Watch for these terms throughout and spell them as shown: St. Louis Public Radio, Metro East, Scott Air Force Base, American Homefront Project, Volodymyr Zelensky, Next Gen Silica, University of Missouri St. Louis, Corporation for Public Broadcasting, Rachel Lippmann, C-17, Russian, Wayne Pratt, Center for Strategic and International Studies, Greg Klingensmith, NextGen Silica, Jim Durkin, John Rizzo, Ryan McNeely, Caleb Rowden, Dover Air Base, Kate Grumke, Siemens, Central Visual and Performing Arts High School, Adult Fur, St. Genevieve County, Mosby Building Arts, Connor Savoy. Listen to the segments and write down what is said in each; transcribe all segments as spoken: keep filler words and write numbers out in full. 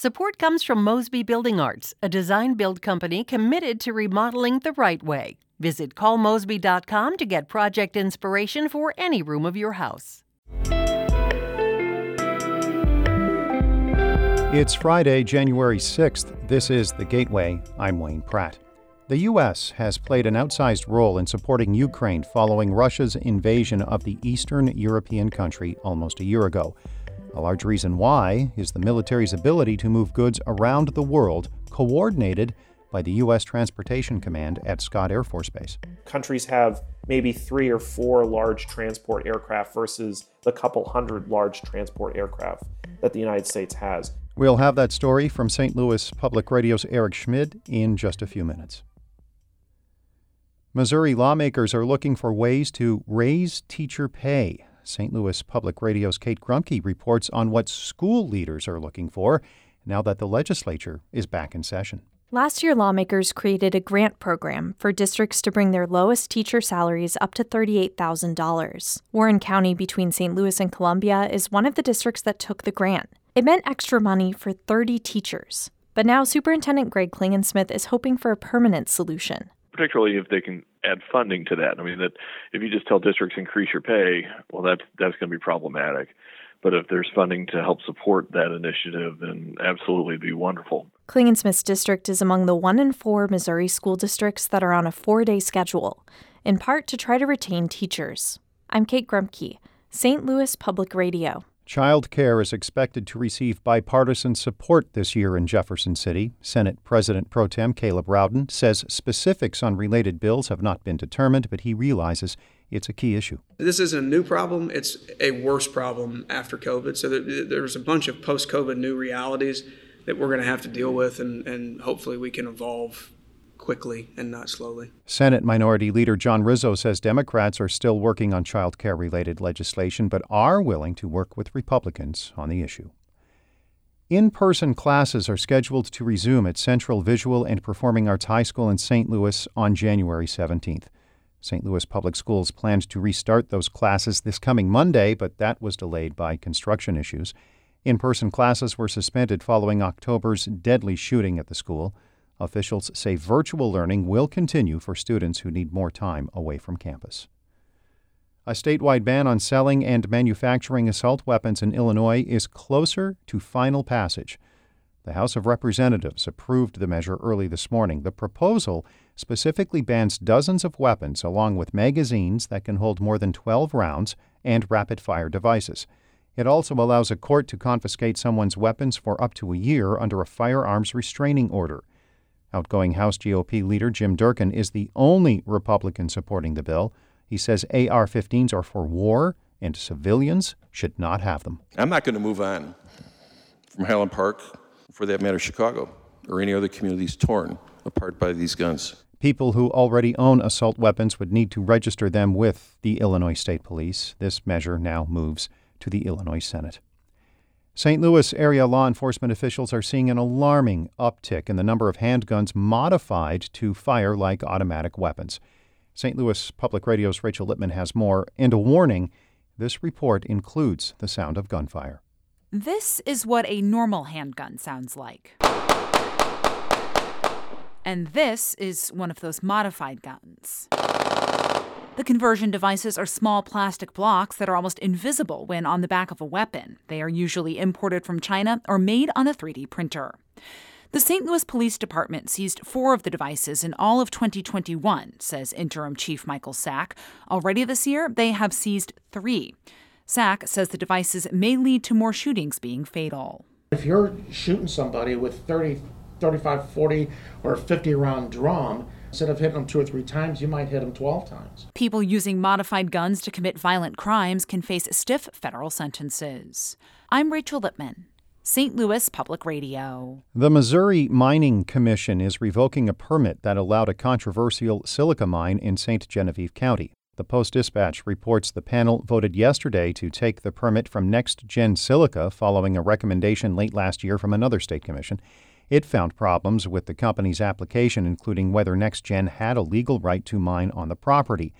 Support comes from Mosby Building Arts, a design-build company committed to remodeling the right way. Visit call mosby dot com to get project inspiration for any room of your house. It's Friday, January sixth. This is The Gateway. I'm Wayne Pratt. The U S has played an outsized role in supporting Ukraine following Russia's invasion of the Eastern European country almost a year ago. A large reason why is the military's ability to move goods around the world, coordinated by the U S Transportation Command at Scott Air Force Base. Countries have maybe three or four large transport aircraft versus the couple hundred large transport aircraft that the United States has. We'll have that story from Saint Louis Public Radio's Eric Schmidt in just a few minutes. Missouri lawmakers are looking for ways to raise teacher pay. Saint Louis Public Radio's Kate Grumke reports on what school leaders are looking for now that the legislature is back in session. Last year, lawmakers created a grant program for districts to bring their lowest teacher salaries up to thirty-eight thousand dollars. Warren County between Saint Louis and Columbia is one of the districts that took the grant. It meant extra money for thirty teachers. But now Superintendent Greg Klingensmith is hoping for a permanent solution. Particularly if they can add funding to that. I mean, that if you just tell districts increase your pay, well, that's, that's going to be problematic. But if there's funding to help support that initiative, then absolutely it'd be wonderful. Klingensmith's district is among the one in four Missouri school districts that are on a four-day schedule, in part to try to retain teachers. I'm Kate Grumke, Saint Louis Public Radio. Child care is expected to receive bipartisan support this year in Jefferson City. Senate President Pro Tem Caleb Rowden says specifics on related bills have not been determined, but he realizes it's a key issue. This isn't a new problem. It's a worse problem after COVID. So there, there's a bunch of post-COVID new realities that we're going to have to deal with, and, and hopefully we can evolve quickly and not slowly. Senate Minority Leader John Rizzo says Democrats are still working on child care-related legislation, but are willing to work with Republicans on the issue. In-person classes are scheduled to resume at Central Visual and Performing Arts High School in Saint Louis on January seventeenth. Saint Louis Public Schools plans to restart those classes this coming Monday, but that was delayed by construction issues. In-person classes were suspended following October's deadly shooting at the school. Officials say virtual learning will continue for students who need more time away from campus. A statewide ban on selling and manufacturing assault weapons in Illinois is closer to final passage. The House of Representatives approved the measure early this morning. The proposal specifically bans dozens of weapons, along with magazines that can hold more than twelve rounds and rapid-fire devices. It also allows a court to confiscate someone's weapons for up to a year under a firearms restraining order. Outgoing House G O P leader Jim Durkin is the only Republican supporting the bill. He says A R fifteens are for war and civilians should not have them. I'm not going to move on from Highland Park, for that matter Chicago, or any other communities torn apart by these guns. People who already own assault weapons would need to register them with the Illinois State Police. This measure now moves to the Illinois Senate. Saint Louis area law enforcement officials are seeing an alarming uptick in the number of handguns modified to fire like automatic weapons. Saint Louis Public Radio's Rachel Lippmann has more, and a warning, this report includes the sound of gunfire. This is what a normal handgun sounds like. And this is one of those modified guns. The conversion devices are small plastic blocks that are almost invisible when on the back of a weapon. They are usually imported from China or made on a three D printer. The Saint Louis Police Department seized four of the devices in all of twenty twenty-one, says Interim Chief Michael Sack. Already this year, they have seized three. Sack says the devices may lead to more shootings being fatal. If you're shooting somebody with thirty, thirty-five, forty, or fifty round drum, instead of hitting them two or three times, you might hit them twelve times. People using modified guns to commit violent crimes can face stiff federal sentences. I'm Rachel Lippmann, Saint Louis Public Radio. The Missouri Mining Commission is revoking a permit that allowed a controversial silica mine in Saint Genevieve County. The Post-Dispatch reports the panel voted yesterday to take the permit from Next Gen Silica following a recommendation late last year from another state commission. It found problems with the company's application, including whether NextGen had a legal right to mine on the property.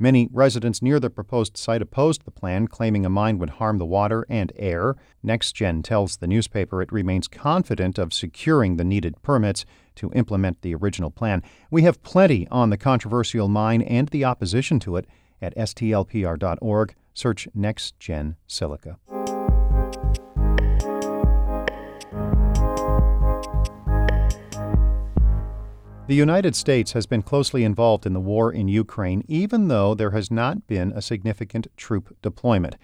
Many residents near the proposed site opposed the plan, claiming a mine would harm the water and air. Next Gen tells the newspaper it remains confident of securing the needed permits to implement the original plan. We have plenty on the controversial mine and the opposition to it at S T L P R dot org. Search Next Gen Silica. The United States has been closely involved in the war in Ukraine, even though there has not been a significant troop deployment.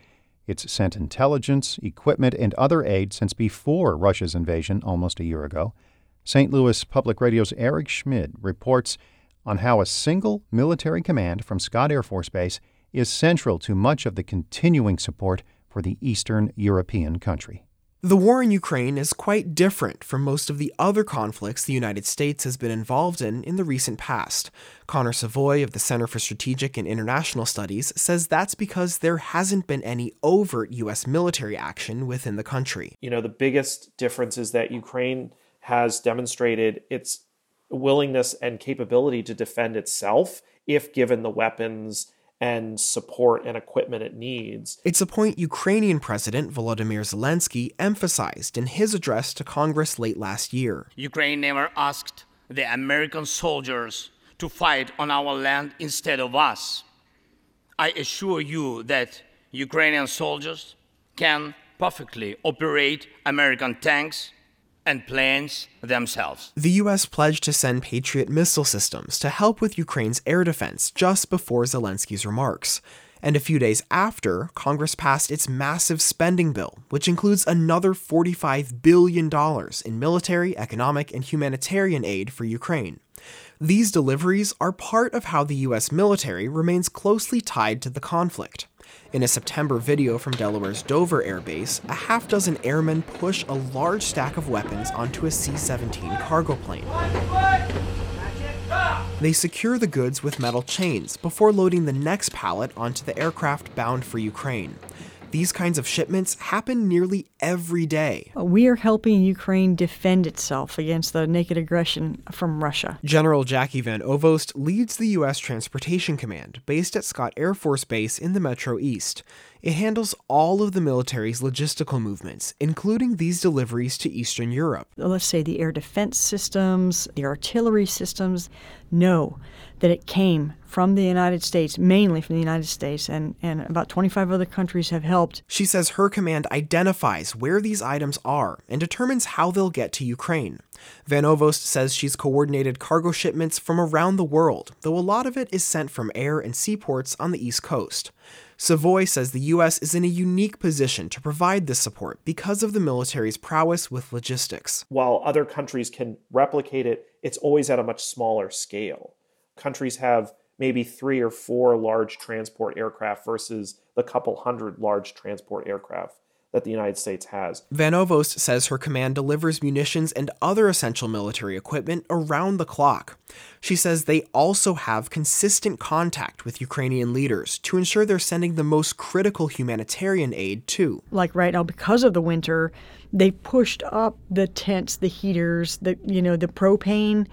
It's sent intelligence, equipment, and other aid since before Russia's invasion almost a year ago. Saint Louis Public Radio's Eric Schmidt reports on how a single military command from Scott Air Force Base is central to much of the continuing support for the Eastern European country. The war in Ukraine is quite different from most of the other conflicts the United States has been involved in in the recent past. Connor Savoy of the Center for Strategic and International Studies says that's because there hasn't been any overt U S military action within the country. You know, the biggest difference is that Ukraine has demonstrated its willingness and capability to defend itself if given the weapons and support and equipment it needs. It's a point Ukrainian President Volodymyr Zelensky emphasized in his address to Congress late last year. Ukraine never asked the American soldiers to fight on our land instead of us. I assure you that Ukrainian soldiers can perfectly operate American tanks and planes themselves. The U S pledged to send Patriot missile systems to help with Ukraine's air defense just before Zelensky's remarks. And a few days after, Congress passed its massive spending bill, which includes another forty-five billion dollars in military, economic, and humanitarian aid for Ukraine. These deliveries are part of how the U S military remains closely tied to the conflict. In a September video from Delaware's Dover Air Base, a half dozen airmen push a large stack of weapons onto a C seventeen cargo plane. They secure the goods with metal chains before loading the next pallet onto the aircraft bound for Ukraine. These kinds of shipments happen nearly every day. We are helping Ukraine defend itself against the naked aggression from Russia. General Jackie Van Ovost leads the U S Transportation Command, based at Scott Air Force Base in the Metro East. It handles all of the military's logistical movements, including these deliveries to Eastern Europe. Let's say the air defense systems, the artillery systems know that it came from the United States, mainly from the United States, and, and about twenty-five other countries have helped. She says her command identifies where these items are and determines how they'll get to Ukraine. Van Ovost says she's coordinated cargo shipments from around the world, though a lot of it is sent from air and seaports on the East Coast. Savoy says the U S is in a unique position to provide this support because of the military's prowess with logistics. While other countries can replicate it, it's always at a much smaller scale. Countries have maybe three or four large transport aircraft versus the couple hundred large transport aircraft that the United States has. Van Ovost says her command delivers munitions and other essential military equipment around the clock. She says they also have consistent contact with Ukrainian leaders to ensure they're sending the most critical humanitarian aid too. Like right now, because of the winter, they pushed up the tents, the heaters, the you know the propane,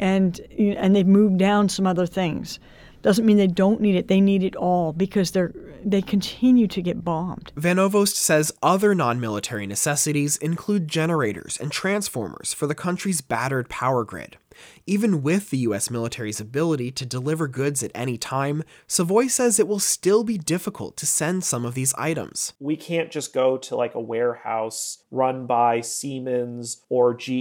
and and they've moved down some other things. Doesn't mean they don't need it. They need it all because they're they continue to get bombed. Van Ovost says other non-military necessities include generators and transformers for the country's battered power grid. Even with the U S military's ability to deliver goods at any time, Savoy says it will still be difficult to send some of these items. We can't just go to like a warehouse run by Siemens or G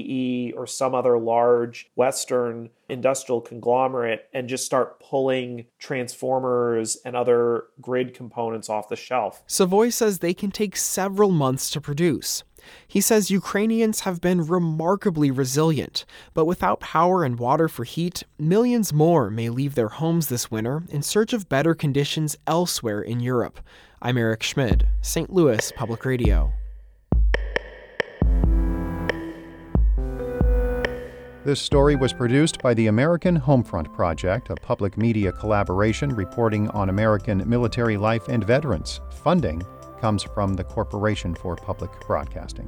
E or some other large Western industrial conglomerate and just start pulling transformers and other grid components off the shelf. Savoy says they can take several months to produce. He says Ukrainians have been remarkably resilient, but without power and water for heat, millions more may leave their homes this winter in search of better conditions elsewhere in Europe. I'm Eric Schmidt, Saint Louis Public Radio. This story was produced by the American Homefront Project, a public media collaboration reporting on American military life and veterans. Funding comes from the Corporation for Public Broadcasting.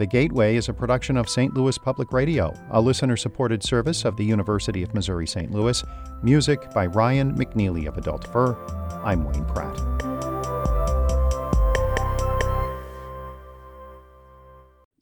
The Gateway is a production of Saint Louis Public Radio, a listener-supported service of the University of Missouri Saint Louis. Music by Ryan McNeely of Adult Fur. I'm Wayne Pratt.